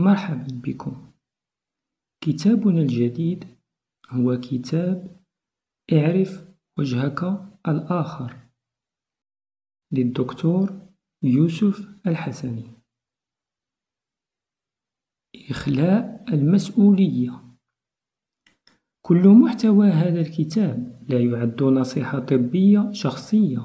مرحبا بكم. كتابنا الجديد هو كتاب اعرف وجهك الآخر للدكتور يوسف الحسني. إخلاء المسؤولية. كل محتوى هذا الكتاب لا يعد نصيحة طبية شخصية،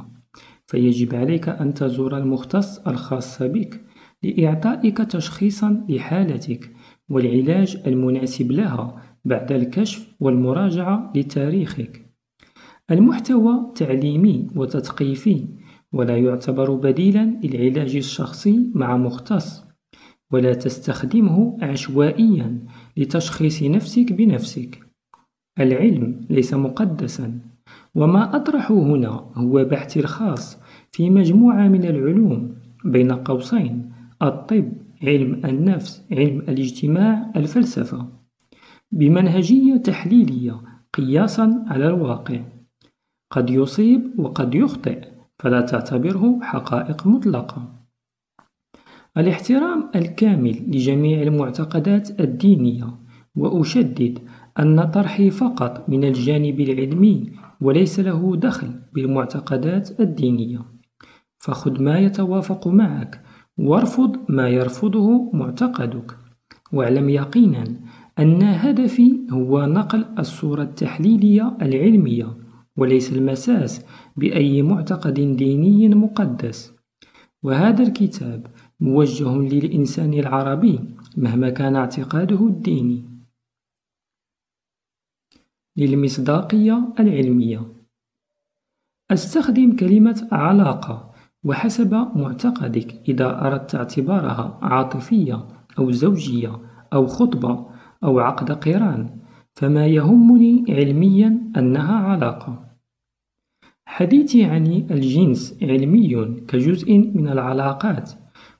فيجب عليك أن تزور المختص الخاص بك لإعطائك تشخيصا لحالتك والعلاج المناسب لها بعد الكشف والمراجعة لتاريخك. المحتوى تعليمي وتثقيفي، ولا يعتبر بديلا للعلاج الشخصي مع مختص، ولا تستخدمه عشوائيا لتشخيص نفسك بنفسك. العلم ليس مقدسا، وما أطرحه هنا هو بحثي الخاص في مجموعة من العلوم، بين قوسين الطب، علم النفس، علم الاجتماع، الفلسفة، بمنهجية تحليلية قياسا على الواقع. قد يصيب وقد يخطئ، فلا تعتبره حقائق مطلقة. الاحترام الكامل لجميع المعتقدات الدينية، وأشدد أن طرحي فقط من الجانب العلمي وليس له دخل بالمعتقدات الدينية، فخذ ما يتوافق معك وارفض ما يرفضه معتقدك. واعلم يقينا أن هدفي هو نقل الصورة التحليلية العلمية وليس المساس بأي معتقد ديني مقدس. وهذا الكتاب موجه للإنسان العربي مهما كان اعتقاده الديني. للمصداقية العلمية، استخدم كلمة علاقة وحسب معتقدك إذا أردت اعتبارها عاطفية أو زوجية أو خطبة أو عقد قران، فما يهمني علميا أنها علاقة. حديثي عن الجنس علمي كجزء من العلاقات،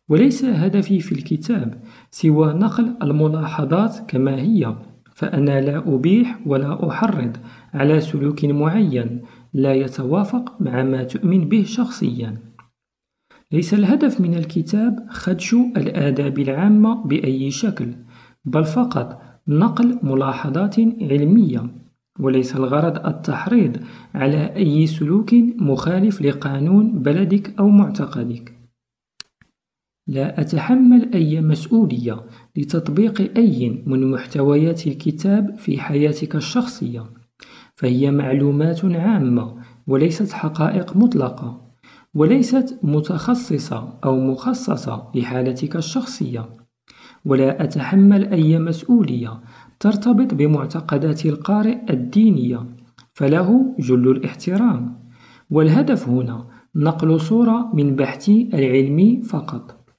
وليس هدفي في الكتاب سوى نقل الملاحظات كما هي، فأنا لا أبيح ولا أحرض على سلوك معين لا يتوافق مع ما تؤمن به شخصيا. ليس الهدف من الكتاب خدش الآداب العامة بأي شكل، بل فقط نقل ملاحظات علمية، وليس الغرض التحريض على أي سلوك مخالف لقانون بلدك أو معتقدك. لا أتحمل أي مسؤولية لتطبيق أي من محتويات الكتاب في حياتك الشخصية، فهي معلومات عامة وليست حقائق مطلقة، وليست متخصصة أو مخصصة لحالتك الشخصية. ولا أتحمل أي مسؤولية ترتبط بمعتقدات القارئ الدينية، فله جل الاحترام. والهدف هنا نقل صورة من بحثي العلمي فقط.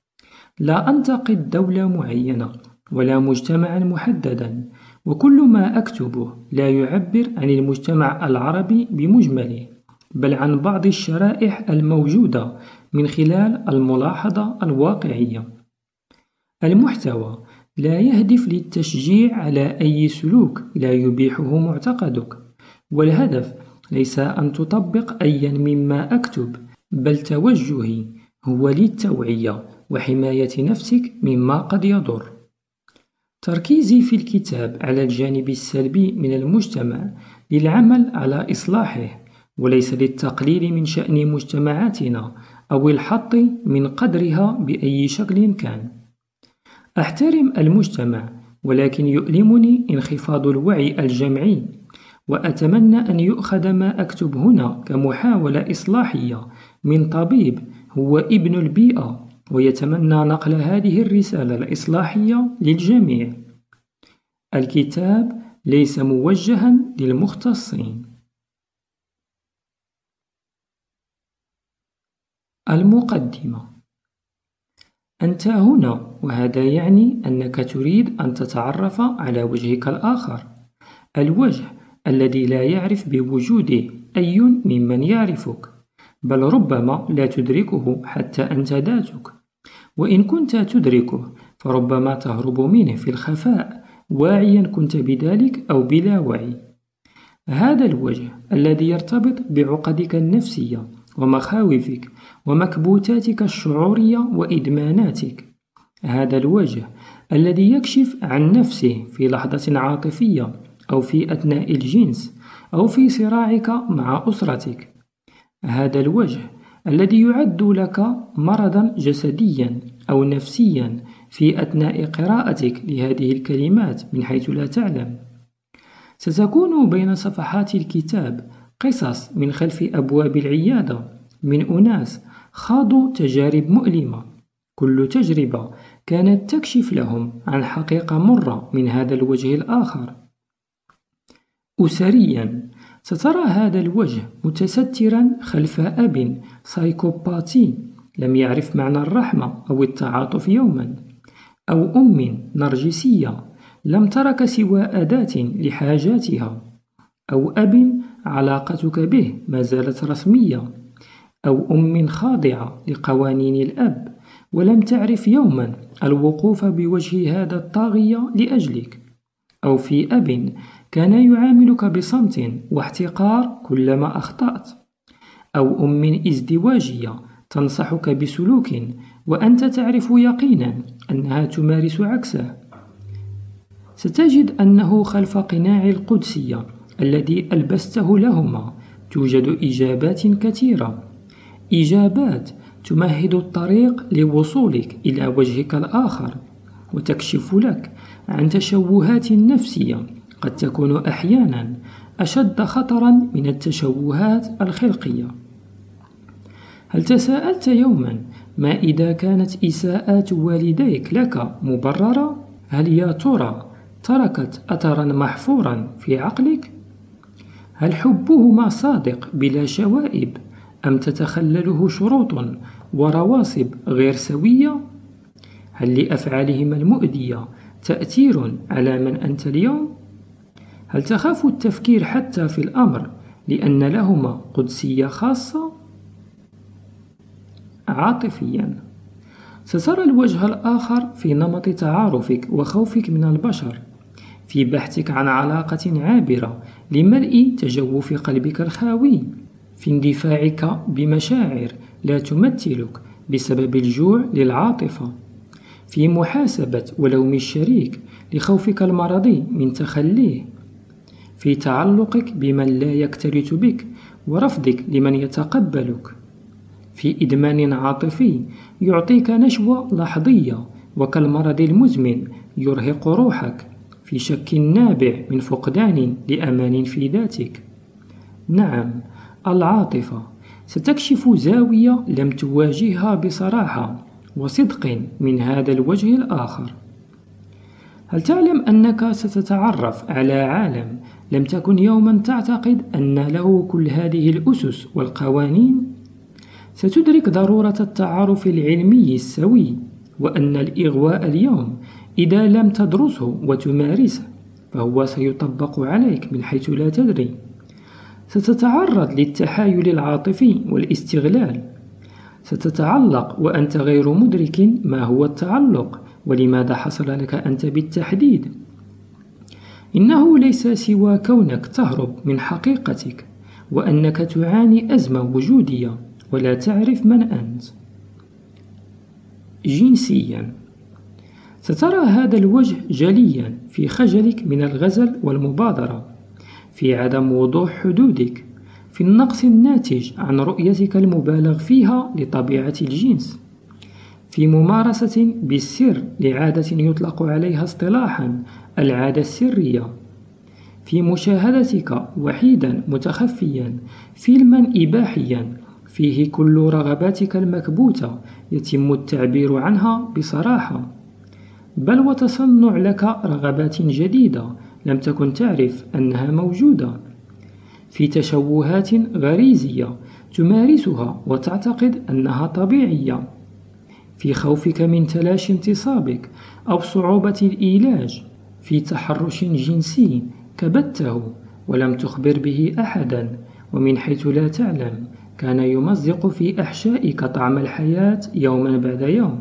لا أنتقد دولة معينة ولا مجتمعا محددا، وكل ما أكتبه لا يعبر عن المجتمع العربي بمجمله، بل عن بعض الشرائح الموجودة من خلال الملاحظة الواقعية. المحتوى لا يهدف للتشجيع على أي سلوك لا يبيحه معتقدك، والهدف ليس أن تطبق أيا مما أكتب، بل توجهي هو للتوعية وحماية نفسك مما قد يضر. تركيزي في الكتاب على الجانب السلبي من المجتمع للعمل على إصلاحه، وليس للتقليل من شأن مجتمعاتنا أو الحط من قدرها بأي شكل كان. أحترم المجتمع، ولكن يؤلمني انخفاض الوعي الجمعي، وأتمنى أن يؤخذ ما أكتب هنا كمحاولة إصلاحية من طبيب هو ابن البيئة ويتمنى نقل هذه الرسالة الإصلاحية للجميع. الكتاب ليس موجها للمختصين. المقدمة. أنت هنا، وهذا يعني أنك تريد أن تتعرف على وجهك الآخر، الوجه الذي لا يعرف بوجوده أي ممن يعرفك، بل ربما لا تدركه حتى أنت ذاتك، وإن كنت تدركه فربما تهرب منه في الخفاء واعيا كنت بذلك أو بلا وعي. هذا الوجه الذي يرتبط بعقدك النفسية ومخاوفك ومكبوتاتك الشعورية وإدماناتك، هذا الوجه الذي يكشف عن نفسه في لحظة عاطفية أو في أثناء الجنس أو في صراعك مع أسرتك. هذا الوجه الذي يعد لك مرضا جسديا أو نفسيا في أثناء قراءتك لهذه الكلمات من حيث لا تعلم. ستكون بين صفحات الكتاب قصص من خلف أبواب العيادة من أناس خاضوا تجارب مؤلمة، كل تجربة كانت تكشف لهم عن حقيقة مرة من هذا الوجه الآخر. أسريا، سترى هذا الوجه متسترا خلف أب سايكوباتي لم يعرف معنى الرحمة أو التعاطف يوما، أو أم نرجسية لم ترك سوى أداة لحاجاتها، أو أب علاقتك به ما زالت رسمية، أو أم خاضعة لقوانين الأب ولم تعرف يوما الوقوف بوجه هذا الطاغية لأجلك، أو في أب كان يعاملك بصمت واحتقار كلما أخطأت، أو أم ازدواجية تنصحك بسلوك وأنت تعرف يقينا أنها تمارس عكسه. ستجد أنه خلف قناع القدسية الذي ألبسته لهما توجد إجابات كثيرة، إجابات تمهد الطريق لوصولك إلى وجهك الآخر وتكشف لك عن تشوهات نفسية قد تكون أحيانا أشد خطرا من التشوهات الخلقية. هل تساءلت يوما ما إذا كانت إساءات والديك لك مبررة؟ هل يا ترى تركت أثرا محفورا في عقلك؟ هل حبهما صادق بلا شوائب أم تتخلله شروط ورواسب غير سوية؟ هل لأفعالهما المؤذية تأثير على من أنت اليوم؟ هل تخاف التفكير حتى في الأمر لأن لهما قدسية خاصة؟ عاطفيا، سترى الوجه الآخر في نمط تعارفك وخوفك من البشر، في بحثك عن علاقة عابرة لملء تجوف قلبك الخاوي، في اندفاعك بمشاعر لا تمثلك بسبب الجوع للعاطفة، في محاسبة ولوم الشريك لخوفك المرضي من تخليه، في تعلقك بمن لا يكترث بك ورفضك لمن يتقبلك، في إدمان عاطفي يعطيك نشوة لحظية وكالمرض المزمن يرهق روحك، في شك نابع من فقدان لأمان في ذاتك. نعم، العاطفة ستكشف زاوية لم تواجهها بصراحة وصدق من هذا الوجه الآخر. هل تعلم أنك ستتعرف على عالم لم تكن يوما تعتقد أن له كل هذه الأسس والقوانين؟ ستدرك ضرورة التعارف العلمي السوي، وأن الإغواء اليوم إذا لم تدرسه وتمارسه فهو سيطبق عليك من حيث لا تدري. ستتعرض للتحايل العاطفي والاستغلال، ستتعلق وأنت غير مدرك ما هو التعلق ولماذا حصل لك أنت بالتحديد. إنه ليس سوى كونك تهرب من حقيقتك وأنك تعاني أزمة وجودية ولا تعرف من أنت. جنسيا، سترى هذا الوجه جليا في خجلك من الغزل والمبادرة، في عدم وضوح حدودك، في النقص الناتج عن رؤيتك المبالغ فيها لطبيعة الجنس، في ممارسة بالسر لعادة يطلق عليها اصطلاحا العادة السرية، في مشاهدتك وحيدا متخفيا فيلما إباحيا فيه كل رغباتك المكبوتة يتم التعبير عنها بصراحة، بل وتصنع لك رغبات جديدة لم تكن تعرف أنها موجودة، في تشوهات غريزية تمارسها وتعتقد أنها طبيعية، في خوفك من تلاشي انتصابك أو صعوبة الإيلاج، في تحرش جنسي كبته ولم تخبر به أحدا ومن حيث لا تعلم كان يمزق في أحشائك طعم الحياة يوما بعد يوم،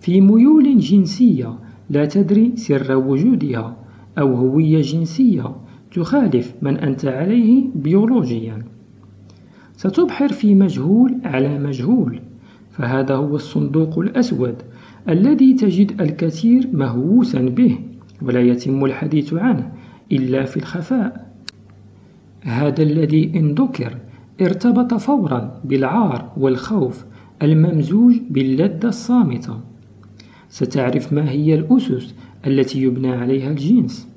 في ميول جنسية لا تدري سر وجودها أو هوية جنسية تخالف من أنت عليه بيولوجيا. ستبحر في مجهول على مجهول، فهذا هو الصندوق الأسود الذي تجد الكثير مهووسا به ولا يتم الحديث عنه إلا في الخفاء. هذا الذي إن ذكر ارتبط فورا بالعار والخوف الممزوج باللذة الصامتة. ستعرف ما هي الأسس التي يبنى عليها الجنس.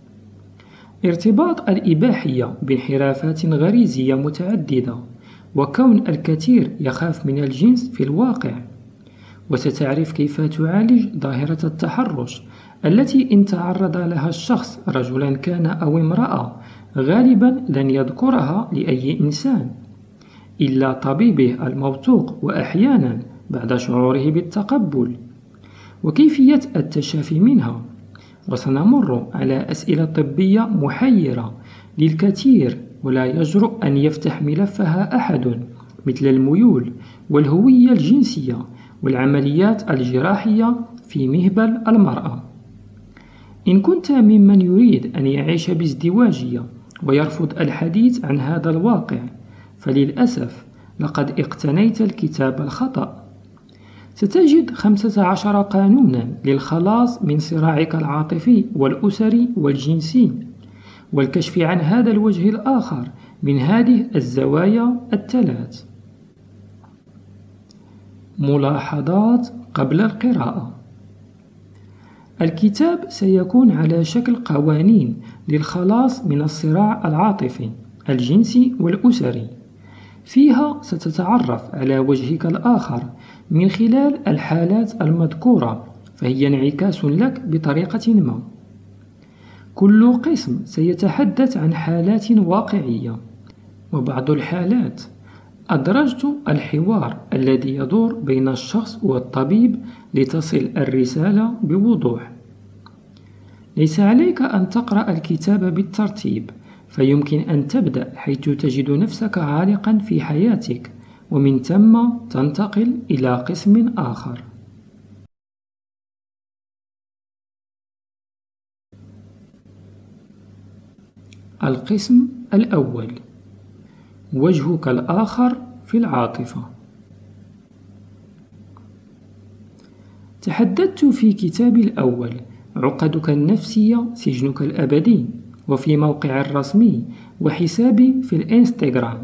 ارتباط الإباحية بانحرافات غريزية متعددة وكون الكثير يخاف من الجنس في الواقع. وستعرف كيف تعالج ظاهرة التحرش التي إن تعرض لها الشخص رجلا كان أو امرأة غالبا لن يذكرها لأي إنسان إلا طبيبه الموثوق وأحيانا بعد شعوره بالتقبل، وكيفية التشافي منها. وسنمر على أسئلة طبية محيرة للكثير ولا يجرؤ أن يفتح ملفها أحد، مثل الميول والهوية الجنسية والعمليات الجراحية في مهبل المرأة. إن كنت ممن يريد أن يعيش بازدواجية ويرفض الحديث عن هذا الواقع، فللأسف لقد اقتنيت الكتاب الخطأ. ستجد 15 قانونا للخلاص من صراعك العاطفي والأسري والجنسي، والكشف عن هذا الوجه الآخر من هذه الزوايا الثلاث. ملاحظات قبل القراءة. الكتاب سيكون على شكل قوانين للخلاص من الصراع العاطفي الجنسي والأسري. فيها ستتعرف على وجهك الآخر من خلال الحالات المذكورة، فهي انعكاس لك بطريقة ما. كل قسم سيتحدث عن حالات واقعية، وبعض الحالات أدرجت الحوار الذي يدور بين الشخص والطبيب لتصل الرسالة بوضوح. ليس عليك أن تقرأ الكتاب بالترتيب، فيمكن أن تبدأ حيث تجد نفسك عالقا في حياتك، ومن ثم تنتقل إلى قسم آخر. القسم الأول: وجهك الآخر في العاطفة. تحدثت في كتابي الأول عقدك النفسية سجنك الأبدي، وفي موقع الرسمي وحسابي في الإنستغرام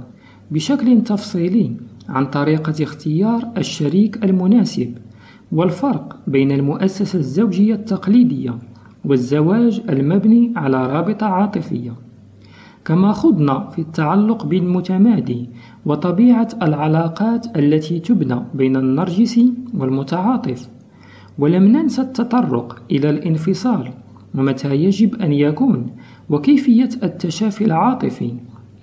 بشكل تفصيلي عن طريقة اختيار الشريك المناسب والفرق بين المؤسسة الزوجية التقليدية والزواج المبني على رابطة عاطفية، كما خضنا في التعلق بالمتمادي وطبيعة العلاقات التي تبنى بين النرجسي والمتعاطف. ولم ننسى التطرق إلى الانفصال ومتى يجب أن يكون وكيفية التشافي العاطفي،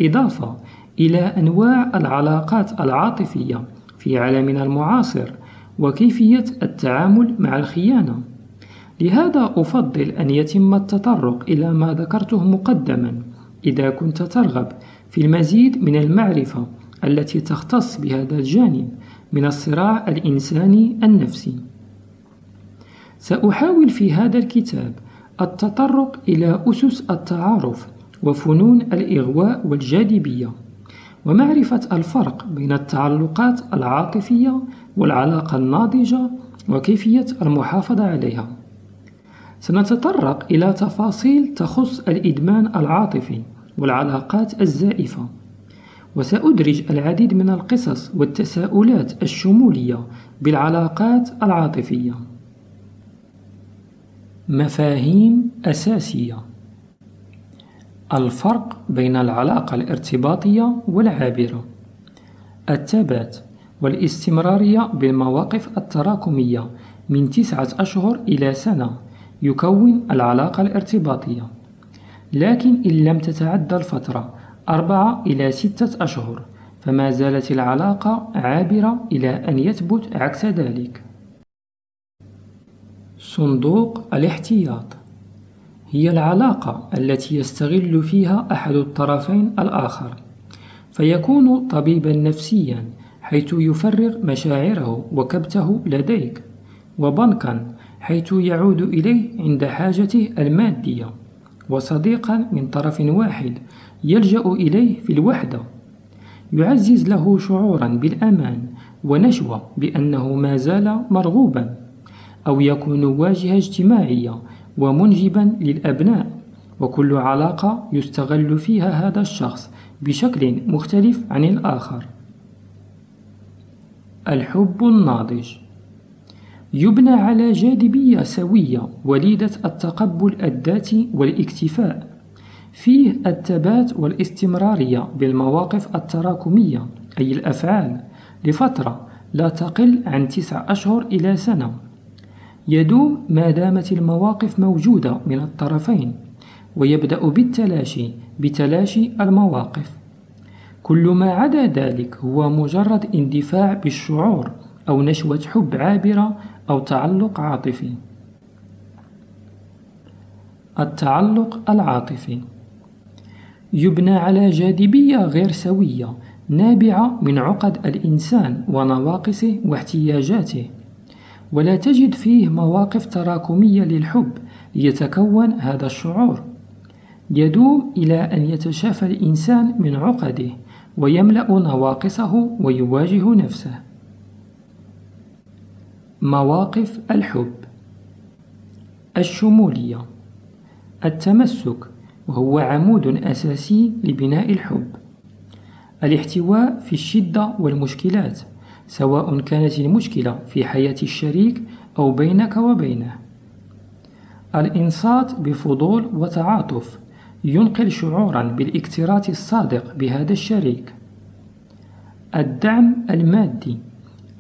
إضافة إلى أنواع العلاقات العاطفية في عالمنا المعاصر وكيفية التعامل مع الخيانة. لهذا أفضل أن يتم التطرق إلى ما ذكرته مقدما إذا كنت ترغب في المزيد من المعرفة التي تختص بهذا الجانب من الصراع الإنساني النفسي. سأحاول في هذا الكتاب التطرق إلى أسس التعارف وفنون الإغواء والجاذبية، ومعرفة الفرق بين التعلقات العاطفية والعلاقة الناضجة وكيفية المحافظة عليها. سنتطرق إلى تفاصيل تخص الإدمان العاطفي والعلاقات الزائفة، وسأدرج العديد من القصص والتساؤلات الشمولية بالعلاقات العاطفية. مفاهيم أساسية: الفرق بين العلاقة الارتباطية والعابرة، الثبات والاستمرارية بالمواقف التراكمية من 9 أشهر إلى سنة يكون العلاقة الارتباطية، لكن إن لم تتعدى الفترة 4 إلى 6 أشهر فما زالت العلاقة عابرة إلى أن يثبت عكس ذلك. صندوق الاحتياط هي العلاقة التي يستغل فيها أحد الطرفين الآخر، فيكون طبيبا نفسيا حيث يفرغ مشاعره وكبته لديك، وبنكا حيث يعود إليه عند حاجته المادية، وصديقا من طرف واحد يلجأ إليه في الوحدة، يعزز له شعورا بالأمان ونشوة بأنه ما زال مرغوبا، أو يكون واجهة اجتماعية ومنجبا للأبناء، وكل علاقة يستغل فيها هذا الشخص بشكل مختلف عن الآخر. الحب الناضج يبنى على جاذبية سوية وليدة التقبل الذاتي والاكتفاء، فيه الثبات والاستمرارية بالمواقف التراكمية أي الأفعال لفترة لا تقل عن 9 أشهر إلى سنة، يدوم ما دامت المواقف موجودة من الطرفين، ويبدأ بالتلاشي بتلاشي المواقف. كل ما عدا ذلك هو مجرد اندفاع بالشعور أو نشوة حب عابرة أو تعلق عاطفي. التعلق العاطفي يبنى على جاذبية غير سوية نابعة من عقد الإنسان ونواقصه واحتياجاته، ولا تجد فيه مواقف تراكمية للحب ليتكون هذا الشعور، يدوم إلى أن يتشافى الإنسان من عقده ويملأ نواقصه ويواجه نفسه. مواقف الحب الشمولية التمسك، وهو عمود أساسي لبناء الحب، الاحتواء في الشدة والمشكلات، سواء كانت المشكلة في حياة الشريك أو بينك وبينه، الإنصات بفضول وتعاطف ينقل شعورا بالاكتراث الصادق بهذا الشريك، الدعم المادي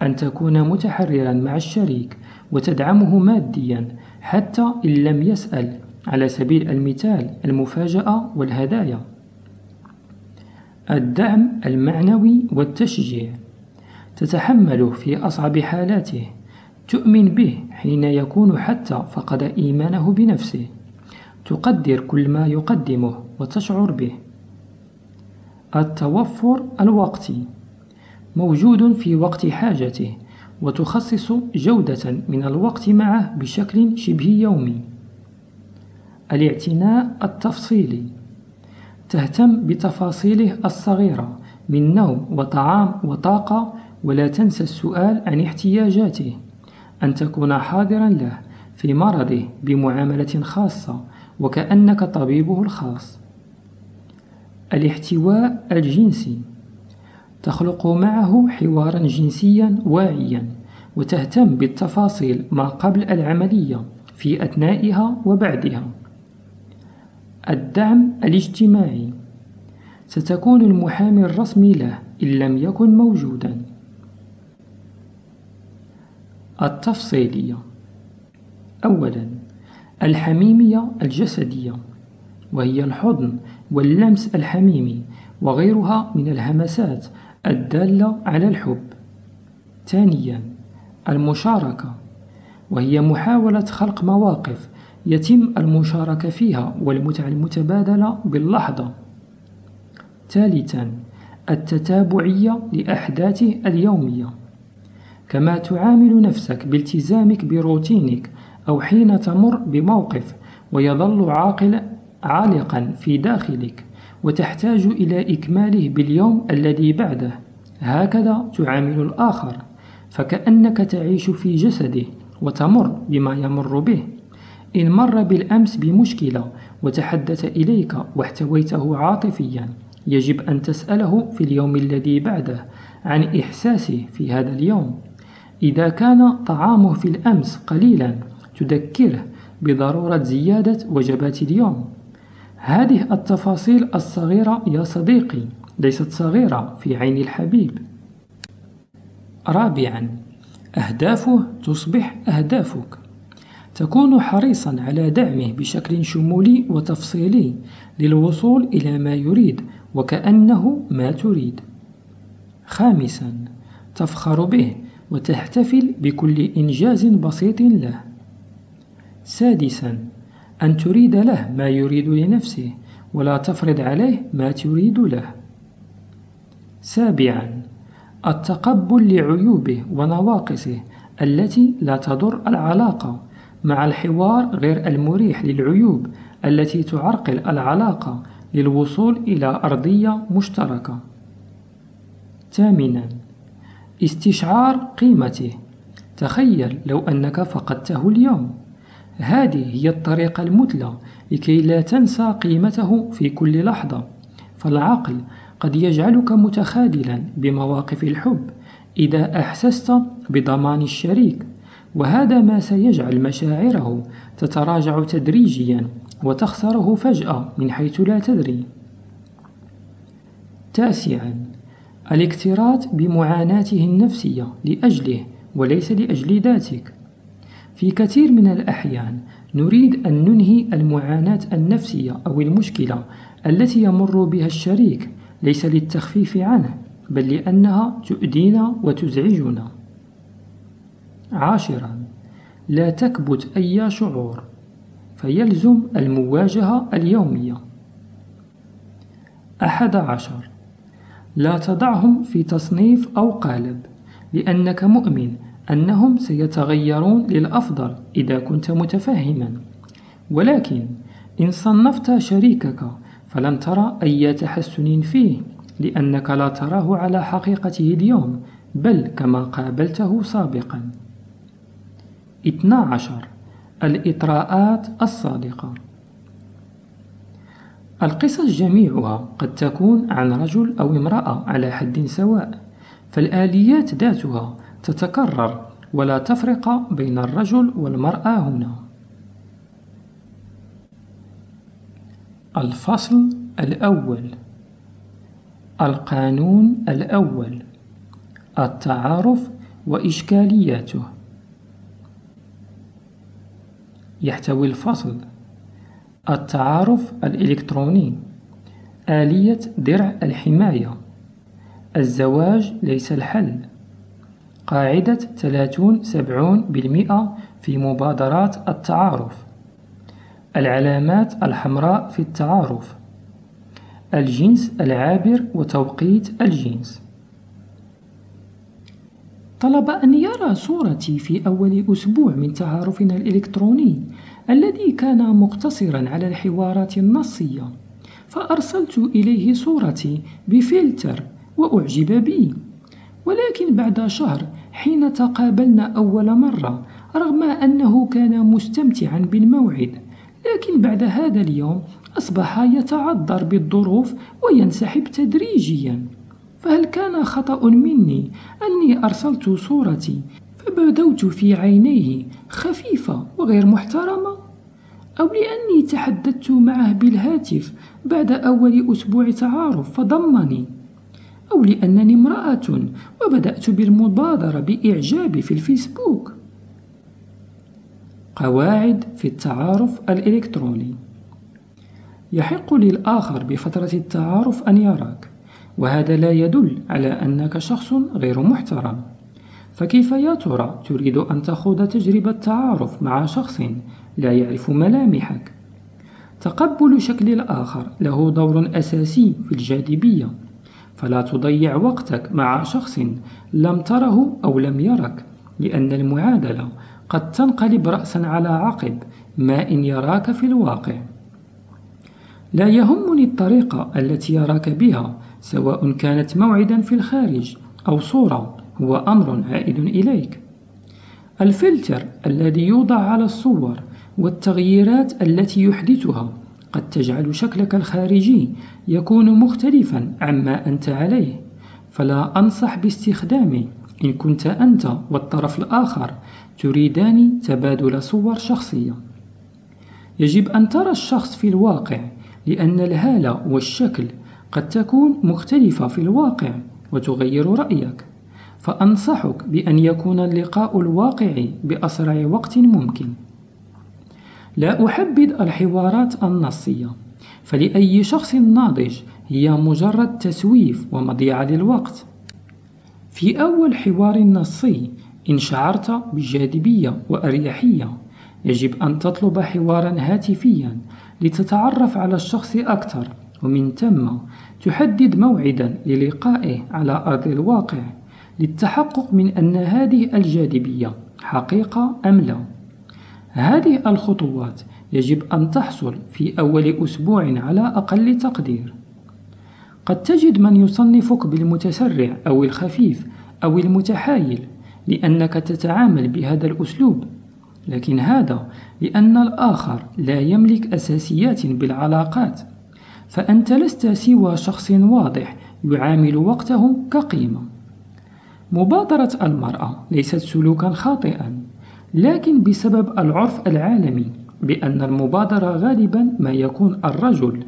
أن تكون متحررا مع الشريك وتدعمه ماديا حتى إن لم يسأل، على سبيل المثال المفاجأة والهدايا، الدعم المعنوي والتشجيع، تتحمله في أصعب حالاته، تؤمن به حين يكون حتى فقد إيمانه بنفسه، تقدر كل ما يقدمه وتشعر به. التوفر الوقتي موجود في وقت حاجته، وتخصص جودة من الوقت معه بشكل شبه يومي. الاعتناء التفصيلي تهتم بتفاصيله الصغيرة من نوم وطعام وطاقة، ولا تنسى السؤال عن احتياجاته، أن تكون حاضرا له في مرضه بمعاملة خاصة وكأنك طبيبه الخاص. الاحتواء الجنسي تخلق معه حوارا جنسيا واعيا، وتهتم بالتفاصيل ما قبل العملية في أثنائها وبعدها. الدعم الاجتماعي ستكون المحامي الرسمي له إن لم يكن موجودا. التفصيلية أولا الحميمية الجسدية، وهي الحضن واللمس الحميمي وغيرها من الهمسات الدالة على الحب. ثانيا المشاركة، وهي محاولة خلق مواقف يتم المشاركة فيها والمتعة المتبادلة باللحظة. ثالثا التتابعية لأحداثه اليومية، كما تعامل نفسك بالتزامك بروتينك أو حين تمر بموقف ويظل عالقا في داخلك وتحتاج إلى إكماله باليوم الذي بعده، هكذا تعامل الآخر، فكأنك تعيش في جسده وتمر بما يمر به. إن مر بالأمس بمشكلة وتحدث إليك واحتويته عاطفيا، يجب أن تسأله في اليوم الذي بعده عن إحساسه في هذا اليوم. إذا كان طعامه في الأمس قليلا، تذكره بضرورة زيادة وجبات اليوم. هذه التفاصيل الصغيرة يا صديقي ليست صغيرة في عين الحبيب. رابعا أهدافه تصبح أهدافك، تكون حريصا على دعمه بشكل شمولي وتفصيلي للوصول إلى ما يريد وكأنه ما تريد. خامسا تفخر به وتحتفل بكل إنجاز بسيط له. سادسا أن تريد له ما يريد لنفسه ولا تفرض عليه ما تريد له. سابعا التقبل لعيوبه ونواقصه التي لا تضر العلاقة، مع الحوار غير المريح للعيوب التي تعرقل العلاقة للوصول إلى أرضية مشتركة. ثامنا استشعار قيمته، تخيل لو أنك فقدته اليوم. هذه هي الطريقة المثلى لكي لا تنسى قيمته في كل لحظة. فالعقل قد يجعلك متخاذلا بمواقف الحب إذا أحسست بضمان الشريك، وهذا ما سيجعل مشاعره تتراجع تدريجيا وتخسره فجأة من حيث لا تدري. تاسعا، الاكتراث بمعاناته النفسية لأجله وليس لأجل ذاتك. في كثير من الأحيان نريد أن ننهي المعاناة النفسية أو المشكلة التي يمر بها الشريك، ليس للتخفيف عنه بل لأنها تؤذينا وتزعجنا. عاشرا، لا تكبت أي شعور، فيلزم المواجهة اليومية. 11، لا تضعهم في تصنيف أو قالب، لأنك مؤمن أنهم سيتغيرون للأفضل إذا كنت متفهما، ولكن إن صنفت شريكك فلن ترى أي تحسن فيه، لأنك لا تراه على حقيقته اليوم بل كما قابلته سابقا. 12، الإطراءات الصادقة. القصص جميعها قد تكون عن رجل أو امرأة على حد سواء، فالآليات ذاتها تتكرر ولا تفرق بين الرجل والمرأة هنا. الفصل الأول، القانون الأول، التعارف وإشكالياته. يحتوي الفصل التعارف الإلكتروني، آلية درع الحماية، الزواج ليس الحل، قاعدة 30-70% في مبادرات التعارف، العلامات الحمراء في التعارف، الجنس العابر وتوقيت الجنس. طلب أن يرى صورتي في أول أسبوع من تعارفنا الإلكتروني الذي كان مقتصرا على الحوارات النصية، فأرسلت إليه صورتي بفلتر وأعجب بي، ولكن بعد شهر حين تقابلنا أول مرة رغم أنه كان مستمتعا بالموعد، لكن بعد هذا اليوم أصبح يتعذر بالظروف وينسحب تدريجيا. فهل كان خطأ مني أني أرسلت صورتي فبدوت في عينيه خفيفة وغير محترمة؟ أو لأني تحدثت معه بالهاتف بعد أول أسبوع تعارف فضمني؟ أو لأنني امرأة وبدأت بالمبادرة بإعجابي في الفيسبوك؟ قواعد في التعارف الإلكتروني. يحق للآخر بفترة التعارف أن يراك، وهذا لا يدل على أنك شخص غير محترم. فكيف يا ترى تريد أن تخوض تجربة تعارف مع شخص لا يعرف ملامحك؟ تقبل شكل الآخر له دور أساسي في الجاذبية، فلا تضيع وقتك مع شخص لم تره أو لم يرك، لأن المعادلة قد تنقلب رأسا على عقب ما إن يراك في الواقع. لا يهمني الطريقة التي يراك بها، سواء كانت موعدا في الخارج أو صورة، هو أمر عائد إليك. الفلتر الذي يوضع على الصور والتغييرات التي يحدثها قد تجعل شكلك الخارجي يكون مختلفا عما أنت عليه، فلا أنصح باستخدامه إن كنت أنت والطرف الآخر تريدان تبادل صور شخصية. يجب أن ترى الشخص في الواقع، لأن الهالة والشكل قد تكون مختلفة في الواقع وتغير رأيك، فأنصحك بأن يكون اللقاء الواقعي بأسرع وقت ممكن. لا أحبذ الحوارات النصية، فلأي شخص ناضج هي مجرد تسويف ومضيعة للوقت. في أول حوار نصي إن شعرت بجاذبية وأريحية يجب أن تطلب حوارا هاتفيا لتتعرف على الشخص أكثر، ومن ثم تحدد موعدا للقائه على أرض الواقع للتحقق من أن هذه الجاذبية حقيقة أم لا. هذه الخطوات يجب أن تحصل في أول أسبوع على أقل تقدير. قد تجد من يصنفك بالمتسرع أو الخفيف أو المتحايل، لأنك تتعامل بهذا الأسلوب، لكن هذا لأن الآخر لا يملك أساسيات بالعلاقات، فأنت لست سوى شخص واضح يعامل وقته كقيمة. مبادرة المرأة ليست سلوكا خاطئا، لكن بسبب العرف العالمي بأن المبادرة غالبا ما يكون الرجل،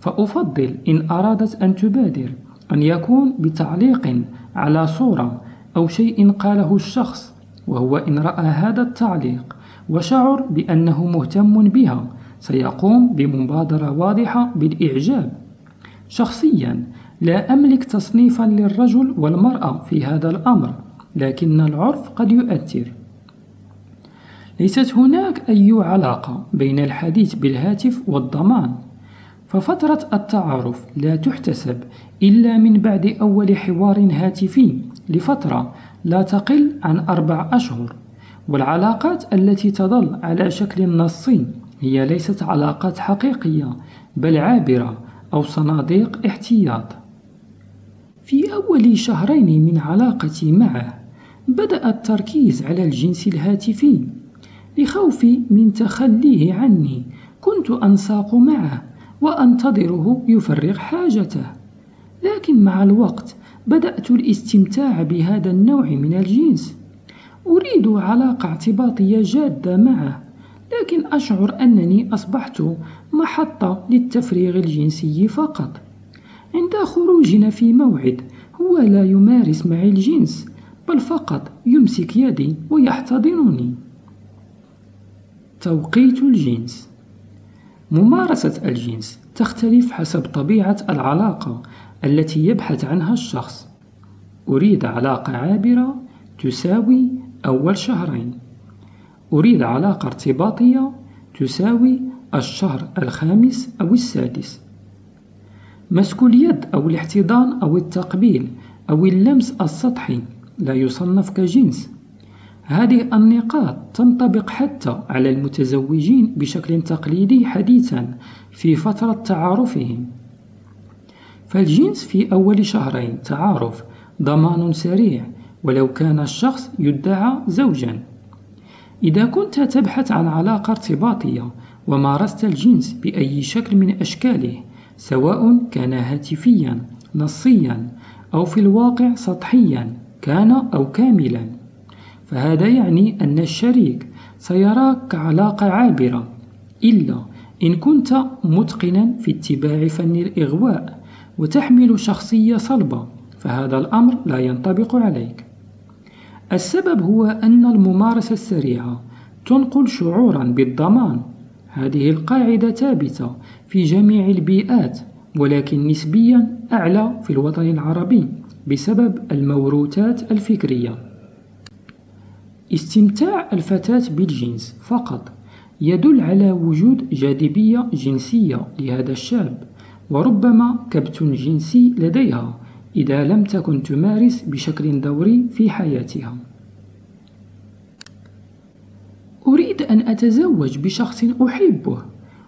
فأفضل إن أرادت أن تبادر أن يكون بتعليق على صورة أو شيء قاله الشخص، وهو إن رأى هذا التعليق وشعر بأنه مهتم بها سيقوم بمبادرة واضحة بالإعجاب. شخصيا لا أملك تصنيفا للرجل والمرأة في هذا الأمر، لكن العرف قد يؤثر. ليست هناك أي علاقة بين الحديث بالهاتف والضمان، ففترة التعارف لا تحتسب إلا من بعد أول حوار هاتفي لفترة لا تقل عن 4 أشهر، والعلاقات التي تظل على شكل نصي هي ليست علاقات حقيقية بل عابرة أو صناديق احتياط. في أول 2 شهرين من علاقتي معه بدأ التركيز على الجنس الهاتفي، لخوفي من تخليه عني كنت أنساق معه وأنتظره يفرغ حاجته، لكن مع الوقت بدأت الاستمتاع بهذا النوع من الجنس. أريد علاقة اعتباطية جادة معه، لكن أشعر أنني أصبحت محطة للتفريغ الجنسي فقط. عند خروجنا في موعد هو لا يمارس معي الجنس، بل فقط يمسك يدي ويحتضنني. توقيت الجنس. ممارسة الجنس تختلف حسب طبيعة العلاقة التي يبحث عنها الشخص. أريد علاقة عابرة تساوي أول 2 شهرين. أريد علاقة ارتباطية تساوي الشهر 5 أو 6. مسك اليد أو الاحتضان أو التقبيل أو اللمس السطحي لا يصنف كجنس. هذه النقاط تنطبق حتى على المتزوجين بشكل تقليدي حديثا في فترة تعارفهم. فالجنس في أول 2 شهرين تعارف ضمان سريع ولو كان الشخص يدعى زوجا. إذا كنت تبحث عن علاقة ارتباطية ومارست الجنس بأي شكل من أشكاله، سواء كان هاتفيا نصيا أو في الواقع سطحيا كان أو كاملا، فهذا يعني أن الشريك سيراك كعلاقة عابرة، إلا إن كنت متقنا في اتباع فن الإغواء وتحمل شخصية صلبة، فهذا الأمر لا ينطبق عليك. السبب هو أن الممارسة السريعة تنقل شعورا بالضمان. هذه القاعدة ثابتة في جميع البيئات، ولكن نسبيا أعلى في الوطن العربي بسبب الموروثات الفكرية. استمتاع الفتاة بالجنس فقط يدل على وجود جاذبية جنسية لهذا الشاب، وربما كبت جنسي لديها إذا لم تكن تمارس بشكل دوري في حياتها. أريد أن أتزوج بشخص أحبه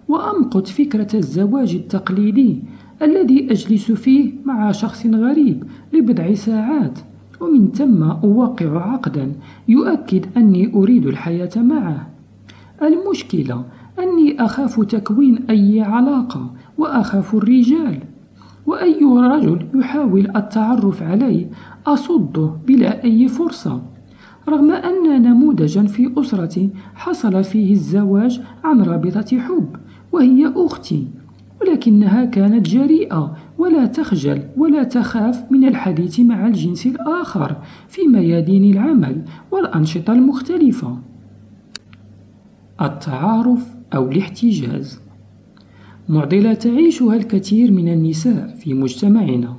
وأمقت فكرة الزواج التقليدي الذي أجلس فيه مع شخص غريب لبضع ساعات، ومن ثم أوقع عقدا يؤكد أني أريد الحياة معه. المشكلة أني أخاف تكوين أي علاقة وأخاف الرجال، وأي رجل يحاول التعرف علي أصده بلا أي فرصة، رغم أن نموذجا في أسرتي حصل فيه الزواج عن رابطة حب وهي أختي، ولكنها كانت جريئة ولا تخجل ولا تخاف من الحديث مع الجنس الآخر في ميادين العمل والأنشطة المختلفة. التعارف أو الاحتجاز. معضلة تعيشها الكثير من النساء في مجتمعنا،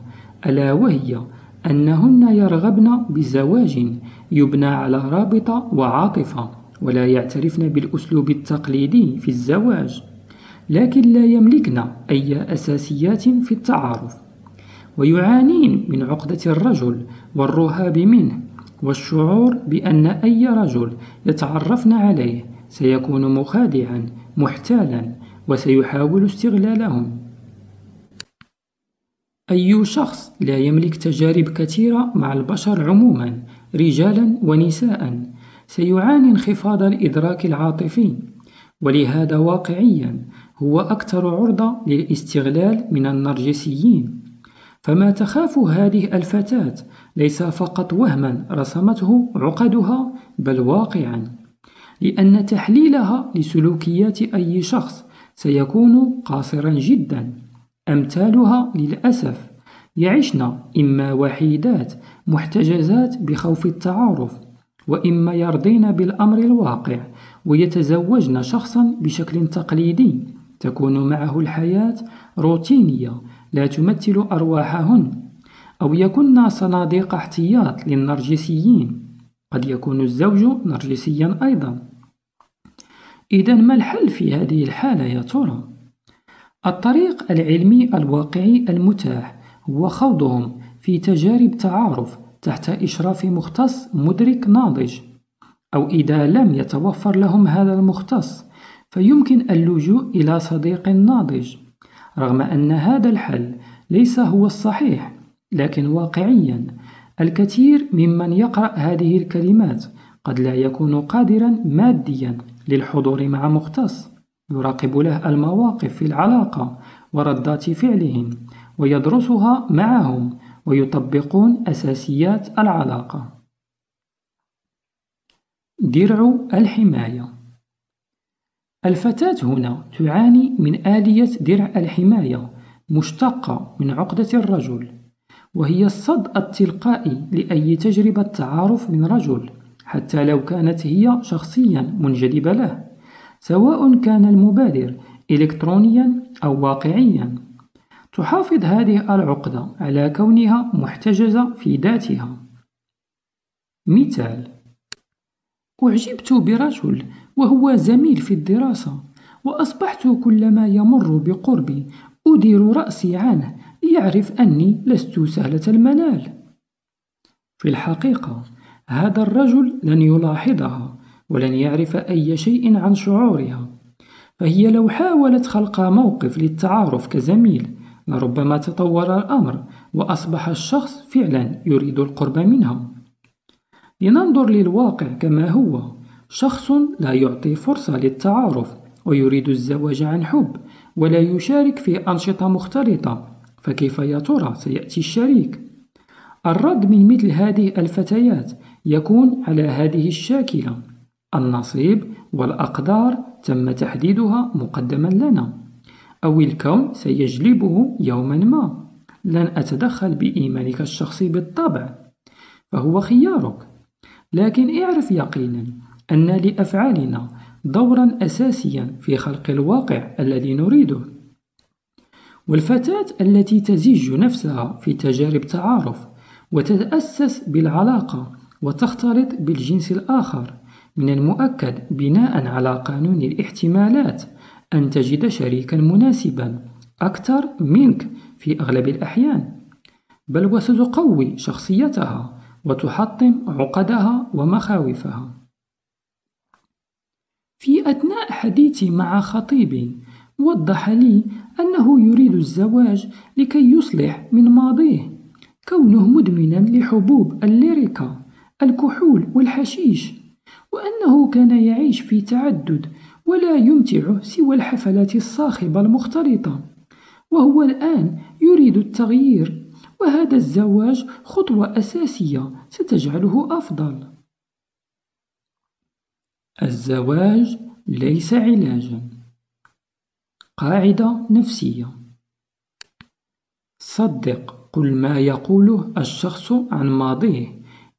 ألا وهي أنهن يرغبن بزواج يبنى على رابطة وعاطفة، ولا يعترفن بالأسلوب التقليدي في الزواج، لكن لا يملكن أي أساسيات في التعارف، ويعانين من عقدة الرجل والرهاب منه، والشعور بأن أي رجل يتعرفن عليه سيكون مخادعا محتالا وسيحاول استغلالهم. أي شخص لا يملك تجارب كثيرة مع البشر عموما رجالا ونساء، سيعاني انخفاض الإدراك العاطفي، ولهذا واقعيا هو أكثر عرضة للاستغلال من النرجسيين. فما تخاف هذه الفتاة ليس فقط وهما رسمته عقدها، بل واقعا، لأن تحليلها لسلوكيات أي شخص سيكون قاصرا جدا. أمثالها للأسف يعشن إما وحيدات محتجزات بخوف التعارف، وإما يرضين بالأمر الواقع ويتزوجن شخصا بشكل تقليدي تكون معه الحياة روتينية لا تمثل أرواحهن، أو يكون صناديق احتياط للنرجسيين. قد يكون الزوج نرجسيا أيضا. إذا ما الحل في هذه الحالة يا ترى؟ الطريق العلمي الواقعي المتاح هو خوضهم في تجارب تعارف تحت إشراف مختص مدرك ناضج، أو إذا لم يتوفر لهم هذا المختص فيمكن اللجوء إلى صديق ناضج، رغم أن هذا الحل ليس هو الصحيح. لكن واقعيا الكثير ممن يقرأ هذه الكلمات قد لا يكون قادرا ماديا للحضور مع مختص يراقب له المواقف في العلاقة وردات فعلهم، ويدرسها معهم ويطبقون أساسيات العلاقة. درع الحماية. الفتاة هنا تعاني من آلية درع الحماية مشتقة من عقدة الرجل، وهي الصد التلقائي لأي تجربة تعارف من رجل حتى لو كانت هي شخصيا منجذبة له، سواء كان المبادر إلكترونيا أو واقعيا. تحافظ هذه العقدة على كونها محتجزة في ذاتها. مثال: أعجبت برجل وهو زميل في الدراسة، وأصبحت كلما يمر بقربي أدير رأسي عنه ليعرف أني لست سهلة المنال. في الحقيقة هذا الرجل لن يلاحظها ولن يعرف أي شيء عن شعورها، فهي لو حاولت خلق موقف للتعارف كزميل لربما تطور الأمر وأصبح الشخص فعلا يريد القرب منها. لننظر للواقع كما هو: شخص لا يعطي فرصة للتعارف ويريد الزواج عن حب ولا يشارك في أنشطة مختلطة، فكيف يا ترى سيأتي الشريك؟ الرد من مثل هذه الفتيات يكون على هذه الشاكلة: النصيب والأقدار تم تحديدها مقدما لنا، أو الكون سيجلبه يوما ما، لن أتدخل بإيمانك الشخصي بالطبع، فهو خيارك. لكن اعرف يقينا أن لأفعالنا دورا أساسيا في خلق الواقع الذي نريده. والفتاة التي تزج نفسها في تجارب تعارف وتتأسس بالعلاقة وتختلط بالجنس الآخر، من المؤكد بناء على قانون الاحتمالات أن تجد شريكا مناسبا أكثر منك في أغلب الأحيان، بل وستقوي شخصيتها وتحطم عقدها ومخاوفها. في أثناء حديثي مع خطيبي وضح لي أنه يريد الزواج لكي يصلح من ماضيه، كونه مدمنا لحبوب الليريكا، الكحول والحشيش، وأنه كان يعيش في تعدد ولا يمتع سوى الحفلات الصاخبة المختلطة، وهو الآن يريد التغيير، وهذا الزواج خطوة أساسية ستجعله أفضل. الزواج ليس علاجا. قاعدة نفسية: صدق كل ما يقوله الشخص عن ماضيه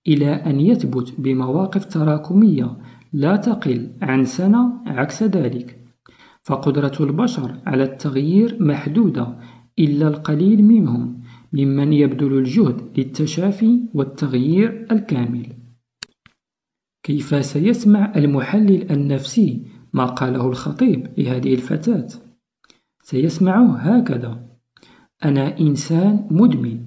إلى أن يثبت بمواقف تراكمية لا تقل عن سنة عكس ذلك، فقدرة البشر على التغيير محدودة إلا القليل منهم ممن يبذل الجهد للتشافي والتغيير الكامل. كيف سيسمع المحلل النفسي ما قاله الخطيب لهذه الفتاة؟ سيسمعه هكذا: أنا إنسان مدمن،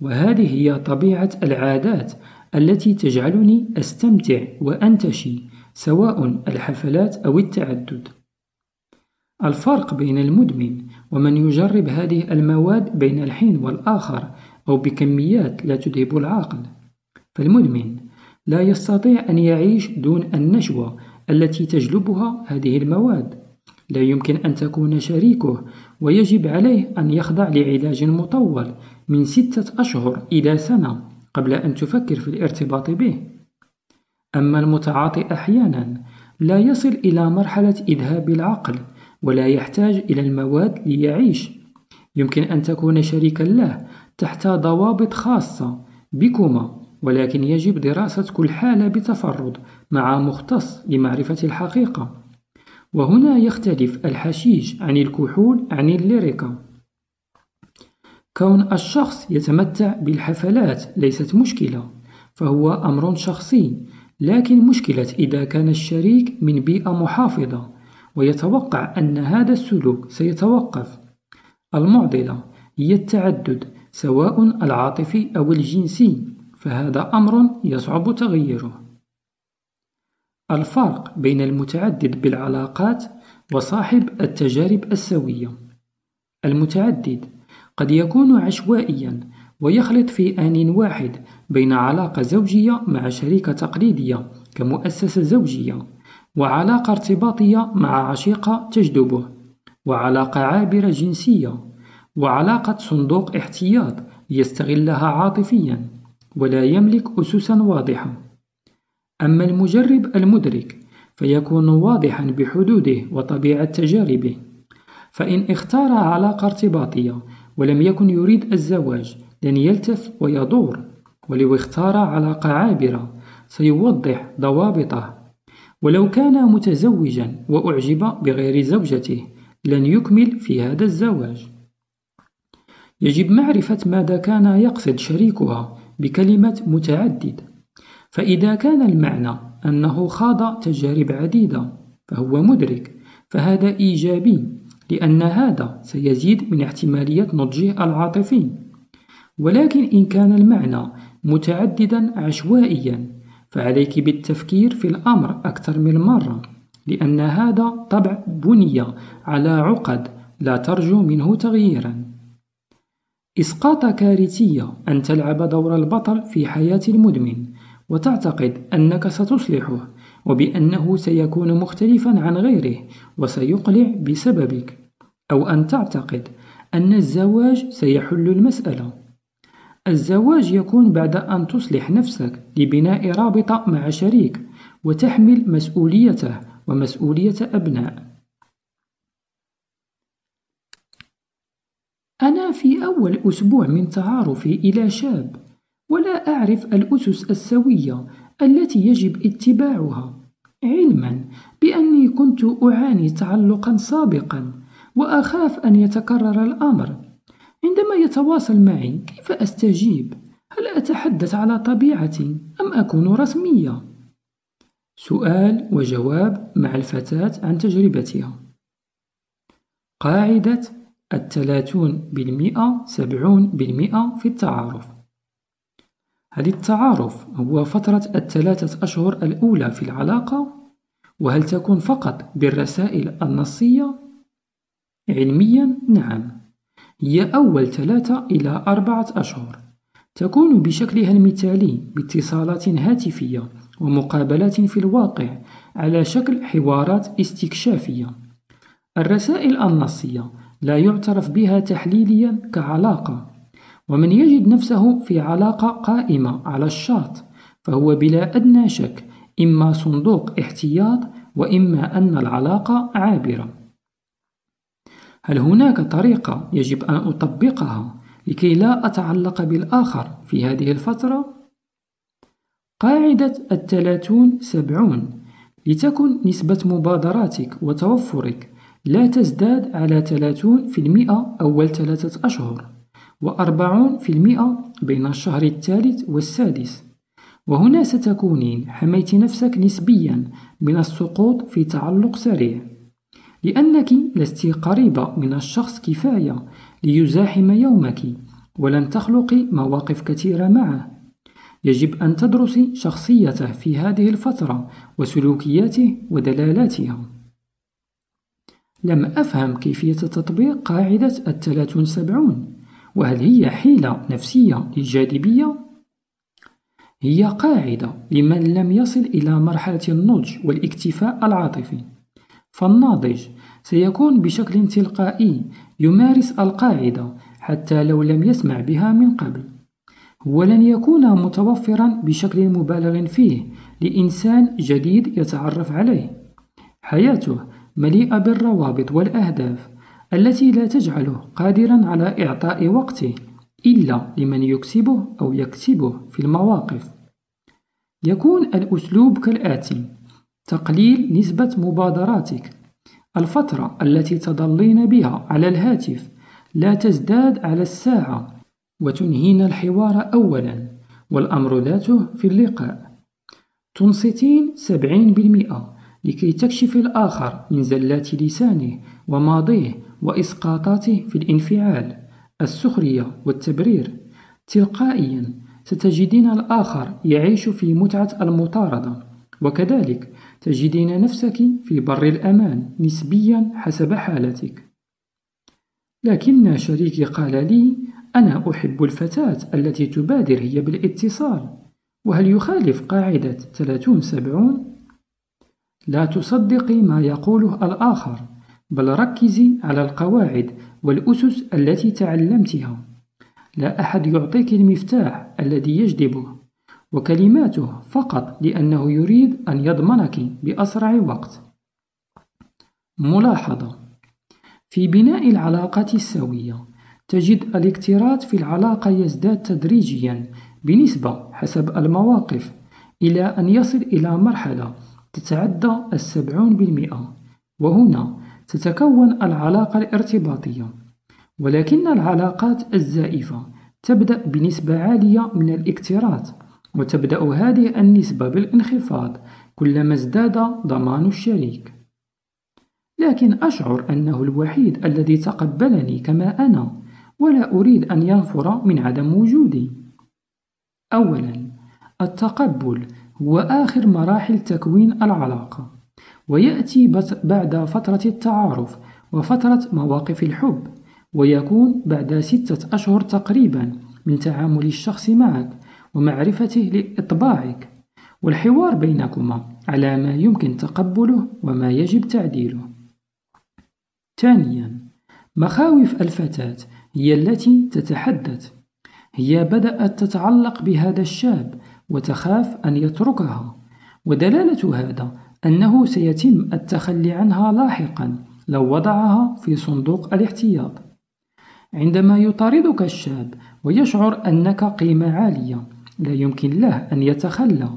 وهذه هي طبيعة العادات التي تجعلني أستمتع وأنتشي، سواء الحفلات أو التعدد. الفرق بين المدمن ومن يجرب هذه المواد بين الحين والآخر أو بكميات لا تذهب العقل: فالمدمن لا يستطيع أن يعيش دون النشوة التي تجلبها هذه المواد، لا يمكن أن تكون شريكه، ويجب عليه أن يخضع لعلاج مطول من 6 أشهر إلى سنة قبل أن تفكر في الارتباط به. أما المتعاطي أحيانا لا يصل إلى مرحلة إذهاب العقل ولا يحتاج إلى المواد ليعيش، يمكن أن تكون شريكا له تحت ضوابط خاصة بكما، ولكن يجب دراسة كل حالة بتفرد مع مختص لمعرفة الحقيقة. وهنا يختلف الحشيش عن الكحول عن الليريكا. كون الشخص يتمتع بالحفلات ليست مشكلة، فهو أمر شخصي، لكن مشكلة إذا كان الشريك من بيئة محافظة ويتوقع أن هذا السلوك سيتوقف. المعضلة هي التعدد سواء العاطفي أو الجنسي، فهذا أمر يصعب تغييره. الفرق بين المتعدد بالعلاقات وصاحب التجارب السوية. المتعدد قد يكون عشوائيا ويخلط في آن واحد بين علاقة زوجية مع شريكة تقليدية كمؤسسة زوجية، وعلاقة ارتباطية مع عشيقة تجذبه، وعلاقة عابرة جنسية، وعلاقة صندوق احتياط يستغلها عاطفيا ولا يملك أسسا واضحة. أما المجرب المدرك فيكون واضحا بحدوده وطبيعة تجاربه، فإن اختار علاقة ارتباطية ولم يكن يريد الزواج لن يلتف ويدور، ولو اختار علاقة عابرة سيوضح ضوابطه، ولو كان متزوجا وأعجب بغير زوجته لن يكمل في هذا الزواج. يجب معرفة ماذا كان يقصد شريكها بكلمة متعدد، فإذا كان المعنى أنه خاض تجارب عديدة فهو مدرك، فهذا إيجابي لأن هذا سيزيد من احتمالية نضجه العاطفي. ولكن إن كان المعنى متعددا عشوائيا فعليك بالتفكير في الأمر أكثر من مرة، لأن هذا طبع بني على عقد لا ترجو منه تغييرا. إسقاطة كارثية أن تلعب دور البطل في حياة المدمن وتعتقد أنك ستصلحه وبأنه سيكون مختلفا عن غيره وسيقلع بسببك، أو أن تعتقد أن الزواج سيحل المسألة. الزواج يكون بعد أن تصلح نفسك لبناء رابطة مع شريك وتحمل مسؤوليته ومسؤولية أبناء. أنا في أول أسبوع من تعارفي إلى شاب ولا أعرف الأسس السوية التي يجب اتباعها، علما بأني كنت أعاني تعلقا سابقا وأخاف أن يتكرر الأمر. عندما يتواصل معي كيف أستجيب؟ هل أتحدث على طبيعتي أم أكون رسمية؟ سؤال وجواب مع الفتاة عن تجربتها. قاعدة 30% 70% في التعارف. هل التعارف هو فترة 3 أشهر الأولى في العلاقة؟ وهل تكون فقط بالرسائل النصية؟ علميا نعم، هي أول 3 إلى 4 أشهر تكون بشكلها المثالي باتصالات هاتفية ومقابلات في الواقع على شكل حوارات استكشافية. الرسائل النصية لا يعترف بها تحليليا كعلاقة، ومن يجد نفسه في علاقة قائمة على الشاط فهو بلا أدنى شك إما صندوق احتياط وإما أن العلاقة عابرة. هل هناك طريقة يجب أن أطبقها لكي لا أتعلق بالآخر في هذه الفترة؟ قاعدة 30-70 لتكن نسبة مبادراتك وتوفرك لا تزداد على 30% أول 3 أشهر، و40% بين الشهر الثالث والسادس، وهنا ستكونين حميت نفسك نسبيا من السقوط في تعلق سريع، لأنك لست قريبة من الشخص كفاية ليزاحم يومك ولن تخلقي مواقف كثيرة معه. يجب أن تدرسي شخصيته في هذه الفترة وسلوكياته ودلالاتها. لم أفهم كيفية تطبيق قاعدة 30-70، وهل هي حيلة نفسية للجاذبية؟ هي قاعدة لمن لم يصل إلى مرحلة النضج والاكتفاء العاطفي، فالناضج سيكون بشكل تلقائي يمارس القاعدة حتى لو لم يسمع بها من قبل، ولن يكون متوفرا بشكل مبالغ فيه لإنسان جديد يتعرف عليه. حياته مليئة بالروابط والأهداف التي لا تجعله قادرا على إعطاء وقته إلا لمن يكسبه أو يكسبه في المواقف. يكون الأسلوب كالآتي: تقليل نسبة مبادراتك. الفترة التي تضلين بها على الهاتف لا تزداد على الساعة، وتنهين الحوار أولا والأمر ذاته في اللقاء. تنصتين 70% لكي تكشف الآخر من زلات لسانه وماضيه وإسقاطاته في الانفعال، السخرية والتبرير. تلقائيا ستجدين الآخر يعيش في متعة المطاردة، وكذلك تجدين نفسك في بر الأمان نسبيا حسب حالتك. لكن شريكي قال لي: أنا أحب الفتاة التي تبادر هي بالاتصال، وهل يخالف قاعدة 30-70؟ لا تصدقي ما يقوله الآخر، بل ركزي على القواعد والأسس التي تعلمتها. لا أحد يعطيك المفتاح الذي يجذبه، وكلماته فقط لأنه يريد أن يضمنك بأسرع وقت. ملاحظة: في بناء العلاقات السوية تجد الاكتراث في العلاقة يزداد تدريجيا بنسبة حسب المواقف، إلى أن يصل إلى مرحلة تتعدى 70%، وهنا تتكون العلاقة الارتباطية. ولكن العلاقات الزائفة تبدأ بنسبة عالية من الاكتراث، وتبدأ هذه النسبة بالانخفاض كلما ازداد ضمان الشريك. لكن أشعر أنه الوحيد الذي تقبلني كما أنا، ولا أريد أن ينفر من عدم وجودي. أولا، التقبل هو آخر مراحل تكوين العلاقة، ويأتي بعد فترة التعارف وفترة مواقف الحب، ويكون بعد 6 أشهر تقريبا من تعامل الشخص معك ومعرفته لإطباعك والحوار بينكما على ما يمكن تقبله وما يجب تعديله. ثانيا، مخاوف الفتاة هي التي تتحدث. هي بدأت تتعلق بهذا الشاب وتخاف أن يتركها، ودلالة هذا أنه سيتم التخلي عنها لاحقا لو وضعها في صندوق الاحتياط. عندما يطاردك الشاب ويشعر أنك قيمة عالية، لا يمكن له أن يتخلى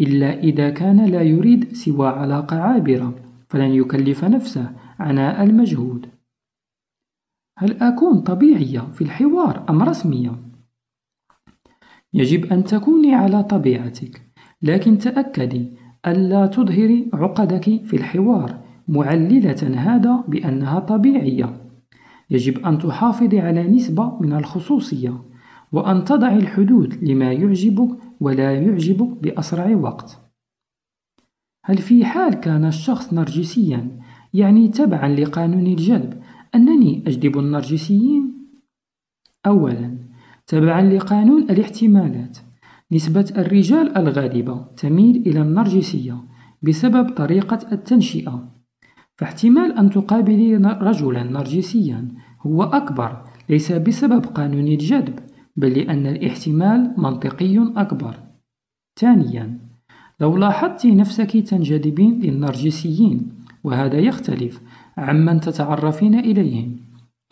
إلا إذا كان لا يريد سوى علاقة عابرة، فلن يكلف نفسه عناء المجهود. هل أكون طبيعية في الحوار أم رسمية؟ يجب أن تكوني على طبيعتك، لكن تأكدي ألا تظهري عقدك في الحوار، معللة هذا بأنها طبيعية. يجب أن تحافظي على نسبة من الخصوصية، وأن تضعي الحدود لما يعجبك ولا يعجبك بأسرع وقت. هل في حال كان الشخص نرجسيا، يعني تبعا لقانون الجذب، أنني أجذب النرجسيين؟ أولا، تبعا لقانون الاحتمالات، نسبة الرجال الغالبة تميل إلى النرجسية بسبب طريقة التنشئة، فاحتمال أن تقابلي رجلا نرجسيا هو أكبر، ليس بسبب قانون الجذب، بل لأن الاحتمال منطقي أكبر. ثانيا، لو لاحظت نفسك تنجذبين للنرجسيين، وهذا يختلف عمن تتعرفين إليهم،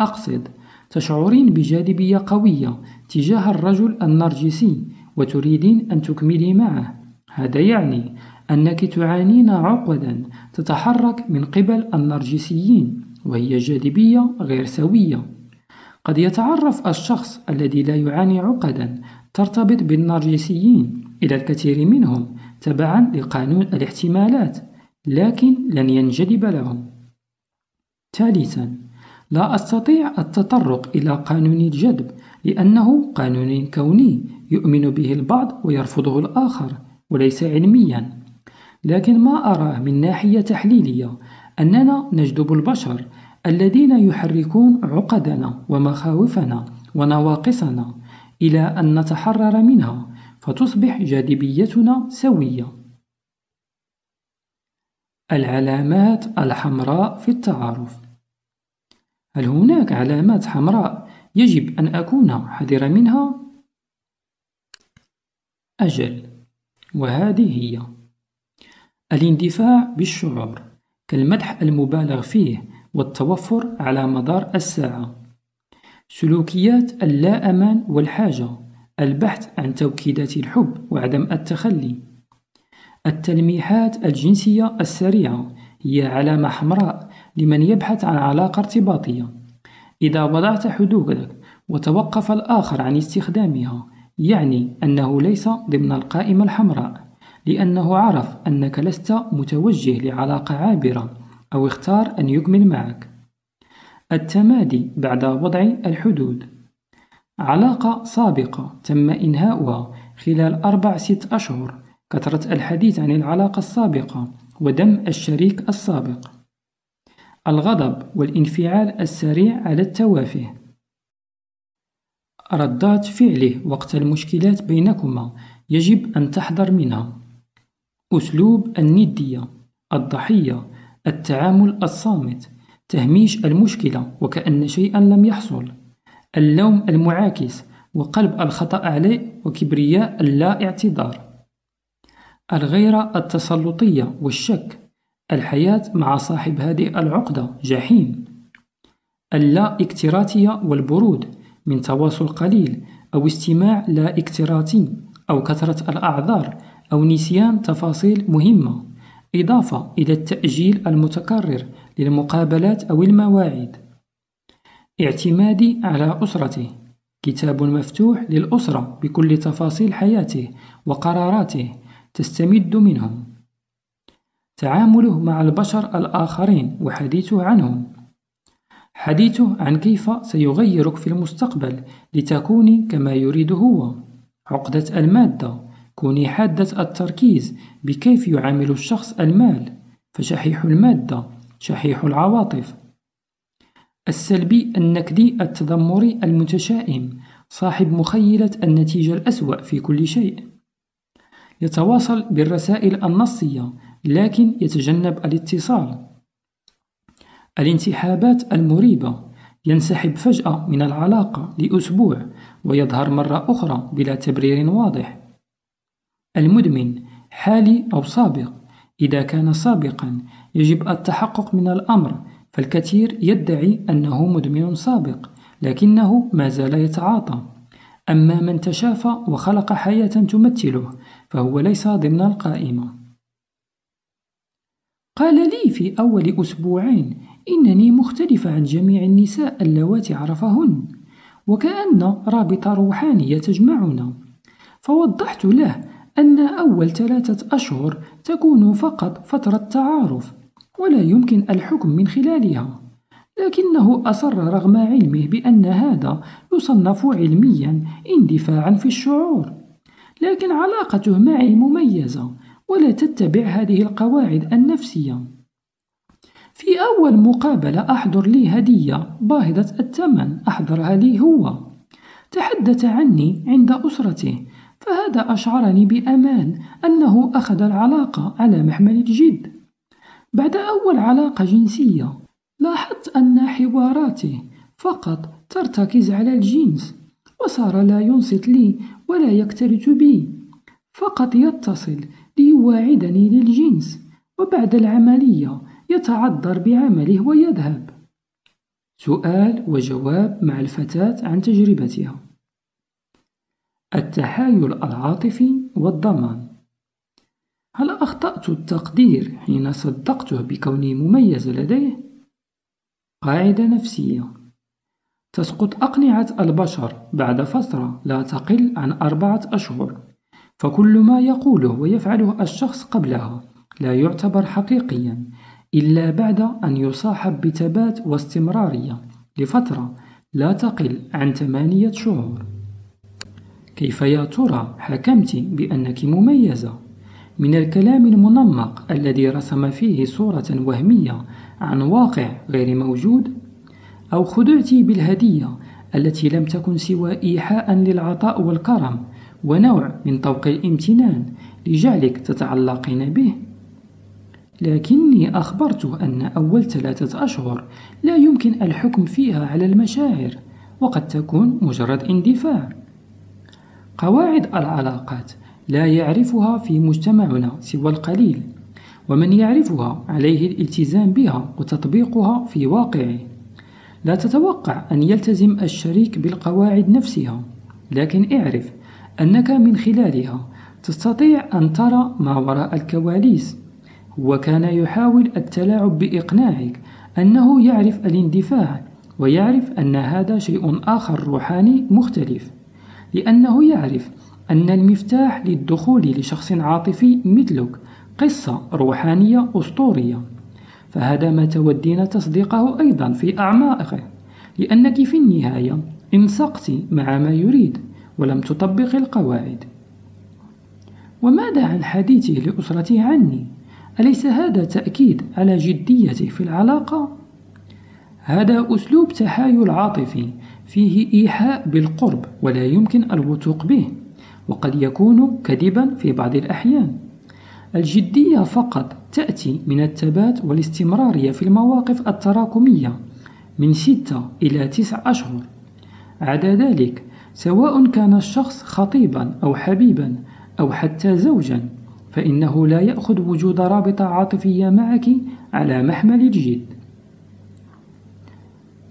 أقصد تشعرين بجاذبية قوية تجاه الرجل النرجسي وتريدين أن تكملي معه، هذا يعني أنك تعانين عقدا تتحرك من قبل النرجسيين، وهي جاذبية غير سوية. قد يتعرف الشخص الذي لا يعاني عقدا ترتبط بالنرجسيين إلى الكثير منهم تبعا لقانون الاحتمالات، لكن لن ينجذب لهم. ثالثا، لا أستطيع التطرق إلى قانون الجذب لأنه قانون كوني يؤمن به البعض ويرفضه الآخر، وليس علميا. لكن ما أراه من ناحية تحليلية أننا نجذب البشر الذين يحركون عقدنا ومخاوفنا ونواقصنا إلى أن نتحرر منها، فتصبح جاذبيتنا سوية. العلامات الحمراء في التعارف. هل هناك علامات حمراء يجب أن أكون حذرا منها؟ أجل، وهذه هي: الاندفاع بالشعور كالمدح المبالغ فيه والتوفر على مدار الساعة، سلوكيات اللا أمان والحاجة، البحث عن توكيدات الحب وعدم التخلي، التلميحات الجنسية السريعة هي علامة حمراء لمن يبحث عن علاقة ارتباطية. إذا وضعت حدودك وتوقف الآخر عن استخدامها يعني أنه ليس ضمن القائمة الحمراء، لأنه عرف أنك لست متوجه لعلاقة عابرة أو اختار أن يكمل معك. التمادي بعد وضع الحدود: علاقة سابقة تم إنهاؤها خلال 4-6 أشهر، كثرة الحديث عن العلاقة السابقة ودم الشريك السابق. الغضب والانفعال السريع على التوافه. ردات فعله وقت المشكلات بينكما يجب أن تحذر منها. أسلوب الندية، الضحية، التعامل الصامت، تهميش المشكلة وكأن شيئا لم يحصل، اللوم المعاكس وقلب الخطأ عليه وكبرياء اللا اعتذار. الغيرة التسلطية والشك، الحياة مع صاحب هذه العقدة جحيم. اللا اكتراثية والبرود من تواصل قليل أو استماع لا اكتراثي أو كثرة الأعذار أو نسيان تفاصيل مهمة، إضافة إلى التأجيل المتكرر للمقابلات أو المواعيد. اعتمادي على أسرته، كتاب مفتوح للأسرة بكل تفاصيل حياته وقراراته تستمد منهم. تعامله مع البشر الآخرين وحديثه عنهم، حديثه عن كيف سيغيرك في المستقبل لتكوني كما يريد هو. عقدة المادة، كوني حادة التركيز بكيف يعامل الشخص المال، فشحيح المادة شحيح العواطف. السلبي النكدي التذمري المتشائم، صاحب مخيلة النتيجة الأسوأ في كل شيء. يتواصل بالرسائل النصية لكن يتجنب الاتصال. الانسحابات المريبة، ينسحب فجأة من العلاقة لأسبوع ويظهر مرة أخرى بلا تبرير واضح. المدمن، حالي أو سابق، إذا كان سابقا يجب التحقق من الأمر، فالكثير يدعي أنه مدمن سابق لكنه ما زال يتعاطى. أما من تشافى وخلق حياة تمثله فهو ليس ضمن القائمة. قال لي في أول أسبوعين إنني مختلفة عن جميع النساء اللواتي عرفهن، وكأن رابطة روحانية تجمعنا، فوضحت له أن أول 3 أشهر تكون فقط فترة تعارف ولا يمكن الحكم من خلالها، لكنه أصر رغم علمه بأن هذا يصنف علميا اندفاعا في الشعور، لكن علاقته معي مميزة ولا تتبع هذه القواعد النفسية. في أول مقابلة أحضر لي هدية باهظة الثمن أحضرها لي هو، تحدث عني عند أسرته، فهذا أشعرني بأمان أنه أخذ العلاقة على محمل الجد. بعد أول علاقة جنسية لاحظت أن حواراته فقط ترتكز على الجنس، وصار لا ينصت لي ولا يكترث بي، فقط يتصل ليواعدني للجنس، وبعد العملية يتعذر بعمله ويذهب. سؤال وجواب مع الفتاة عن تجربتها. التحايل العاطفي والضمان. هل أخطأت التقدير حين صدقته بكوني مميز لديه؟ قاعدة نفسية: تسقط أقنعة البشر بعد فترة لا تقل عن 4 أشهر، فكل ما يقوله ويفعله الشخص قبلها لا يعتبر حقيقيا إلا بعد أن يصاحب بثبات واستمرارية لفترة لا تقل عن 8 شهور. كيف يا ترى حكمت بأنك مميزة؟ من الكلام المنمق الذي رسم فيه صورة وهمية عن واقع غير موجود، أو خدعتي بالهدية التي لم تكن سوى إيحاء للعطاء والكرم ونوع من طوق الامتنان لجعلك تتعلقين به، لكني أخبرته أن أول 3 أشهر لا يمكن الحكم فيها على المشاعر، وقد تكون مجرد اندفاع. قواعد العلاقات لا يعرفها في مجتمعنا سوى القليل، ومن يعرفها عليه الالتزام بها وتطبيقها في واقعه. لا تتوقع أن يلتزم الشريك بالقواعد نفسها، لكن اعرف أنك من خلالها تستطيع أن ترى ما وراء الكواليس. وكان يحاول التلاعب بإقناعك أنه يعرف الاندفاع، ويعرف أن هذا شيء آخر روحاني مختلف، لأنه يعرف أن المفتاح للدخول لشخص عاطفي مثلك قصة روحانية أسطورية، فهذا ما تودين تصديقه أيضا في أعماقه، لأنك في النهاية انسقت مع ما يريد ولم تطبق القواعد. وماذا عن حديثه لأسرته عني؟ أليس هذا تأكيد على جديته في العلاقة؟ هذا أسلوب تحايل عاطفي فيه إيحاء بالقرب ولا يمكن الوثوق به، وقد يكون كذبا في بعض الأحيان. الجدية فقط تأتي من الثبات والاستمرارية في المواقف التراكمية من 6 إلى 9 أشهر. عدا ذلك، سواء كان الشخص خطيبا أو حبيبا أو حتى زوجا، فإنه لا يأخذ وجود رابطة عاطفية معك على محمل الجد.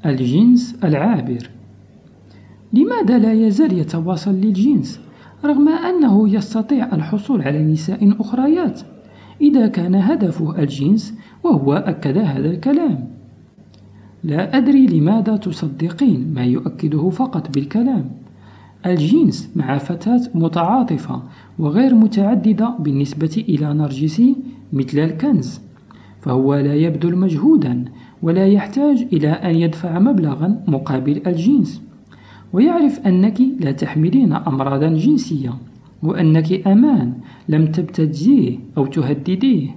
الجنس العابر. لماذا لا يزال يتواصل للجنس رغم أنه يستطيع الحصول على نساء أخريات إذا كان هدفه الجنس؟ وهو أكد هذا الكلام. لا أدري لماذا تصدقين ما يؤكده فقط بالكلام. الجنس مع فتاة متعاطفة وغير متعددة بالنسبة إلى نرجسي مثل الكنز، فهو لا يبذل مجهودا ولا يحتاج إلى أن يدفع مبلغا مقابل الجنس، ويعرف أنك لا تحملين أمراضا جنسية، وأنك أمان لم تبتديه أو تهدديه.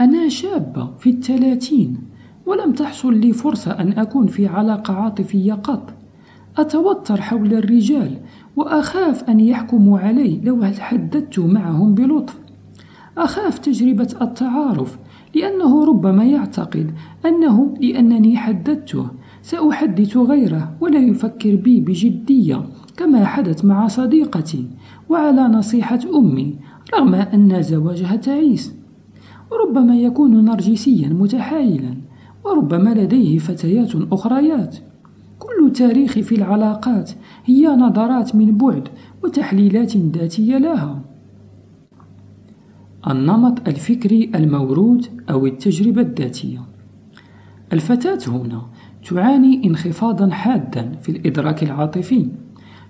أنا شابة في 30 ولم تحصل لي فرصة أن أكون في علاقة عاطفية قط. أتوتر حول الرجال وأخاف أن يحكموا علي لو تحدثت معهم بلطف. أخاف تجربة التعارف، لأنه ربما يعتقد أنه لأنني حددته سأحدث غيره ولا يفكر بي بجدية كما حدث مع صديقتي وعلى نصيحة أمي، رغم أن زواجها تعيس. وربما يكون نرجسيا متحايلا، وربما لديه فتيات أخريات. كل تاريخي في العلاقات هي نظرات من بعد وتحليلات ذاتية لها. النمط الفكري الموروث أو التجربة الذاتية. الفتاة هنا تعاني انخفاضا حادا في الإدراك العاطفي،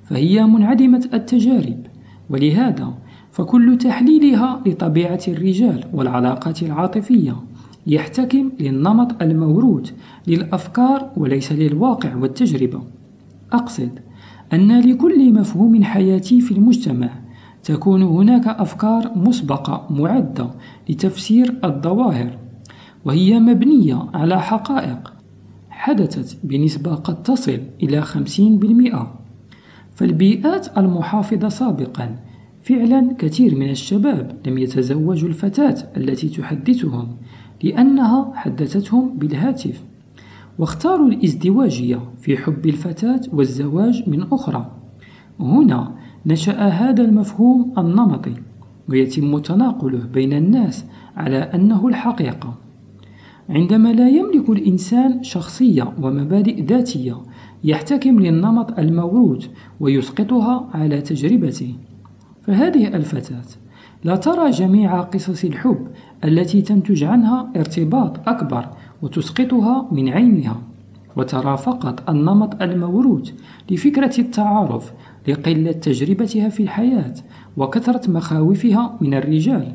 فهي منعدمة التجارب، ولهذا فكل تحليلها لطبيعة الرجال والعلاقات العاطفية يحتكم للنمط الموروث للأفكار وليس للواقع والتجربة. أقصد أن لكل مفهوم حياتي في المجتمع تكون هناك أفكار مسبقة معدة لتفسير الظواهر، وهي مبنية على حقائق حدثت بنسبة قد تصل إلى 50%. فالبيئات المحافظة سابقا فعلا كثير من الشباب لم يتزوجوا الفتاة التي تحدثهم لأنها حدثتهم بالهاتف، واختاروا الازدواجية في حب الفتاة والزواج من أخرى. هنا نشأ هذا المفهوم النمطي، ويتم تناقله بين الناس على أنه الحقيقة. عندما لا يملك الإنسان شخصية ومبادئ ذاتية، يحتكم للنمط الموروث ويسقطها على تجربته. فهذه الفتاة لا ترى جميع قصص الحب التي تنتج عنها ارتباط أكبر وتسقطها من عينها، وترى فقط النمط الموروث لفكرة التعارف، لقلة تجربتها في الحياة وكثرة مخاوفها من الرجال.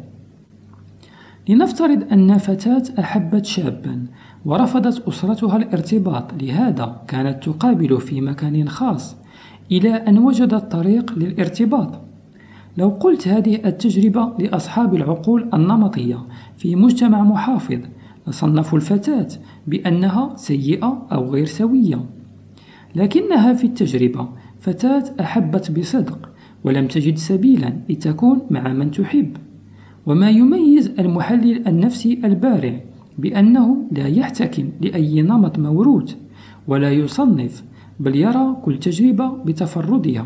لنفترض أن فتاة أحبت شابا ورفضت أسرتها الارتباط، لهذا كانت تقابله في مكان خاص إلى أن وجدت طريق للارتباط. لو قلت هذه التجربة لأصحاب العقول النمطية في مجتمع محافظ، لصنفوا الفتاة بأنها سيئة أو غير سوية، لكنها في التجربة فتاة أحبت بصدق ولم تجد سبيلا لتكون مع من تحب. وما يميز المحلل النفسي البارع بأنه لا يحتكم لأي نمط موروث ولا يصنف، بل يرى كل تجربة بتفردها.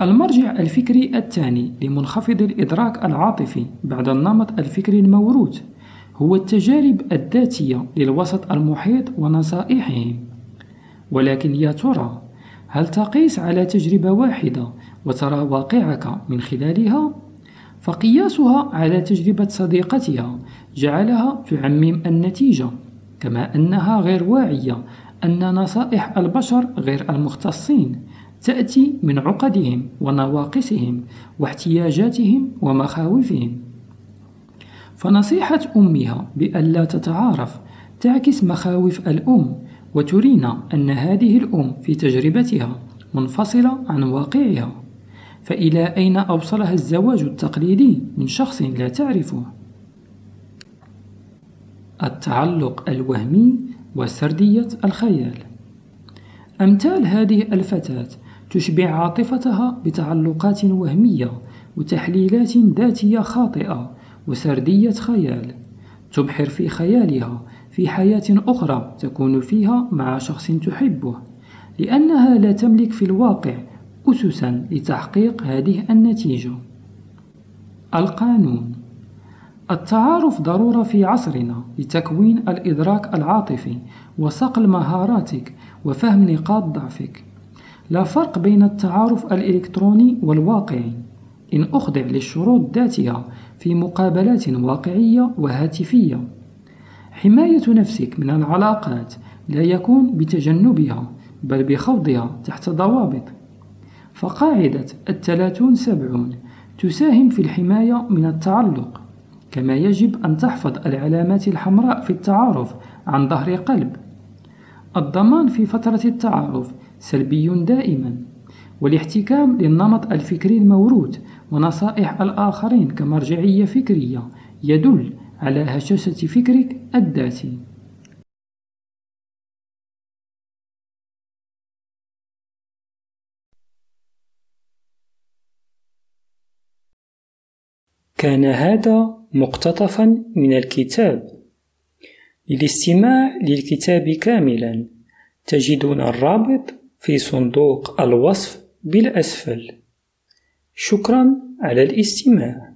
المرجع الفكري الثاني لمنخفض الإدراك العاطفي بعد النمط الفكري الموروث هو التجارب الذاتية للوسط المحيط ونصائحهم. ولكن يا ترى هل تقيس على تجربة واحدة وترى واقعك من خلالها؟ فقياسها على تجربة صديقتها جعلها تعمم النتيجة، كما أنها غير واعية أن نصائح البشر غير المختصين تأتي من عقدهم ونواقصهم واحتياجاتهم ومخاوفهم. فنصيحة أمها بألا تتعارف تعكس مخاوف الأم، وترينا أن هذه الأم في تجربتها منفصلة عن واقعها. فإلى أين أوصلها الزواج التقليدي من شخص لا تعرفه؟ التعلق الوهمي وسردية الخيال. أمثال هذه الفتاة تشبع عاطفتها بتعلقات وهمية وتحليلات ذاتية خاطئة وسردية خيال، تبحر في خيالها في حياة أخرى تكون فيها مع شخص تحبه، لأنها لا تملك في الواقع أسساً لتحقيق هذه النتيجة. القانون. التعارف ضرورة في عصرنا لتكوين الإدراك العاطفي وصقل مهاراتك وفهم نقاط ضعفك. لا فرق بين التعارف الإلكتروني والواقعي إن أخضع للشروط ذاتها في مقابلات واقعية وهاتفية. حماية نفسك من العلاقات لا يكون بتجنبها بل بخوضها تحت ضوابط. فقاعدة 30-70 تساهم في الحماية من التعلق، كما يجب أن تحفظ العلامات الحمراء في التعارف عن ظهر قلب. الضمان في فترة التعارف سلبي دائما، والاحتكام للنمط الفكري الموروث ونصائح الآخرين كمرجعية فكرية يدل على هشاشة فكرك الذاتي. كان هذا مقتطفا من الكتاب. للاستماع للكتاب كاملا تجدون الرابط في صندوق الوصف بالأسفل. شكرا على الاستماع.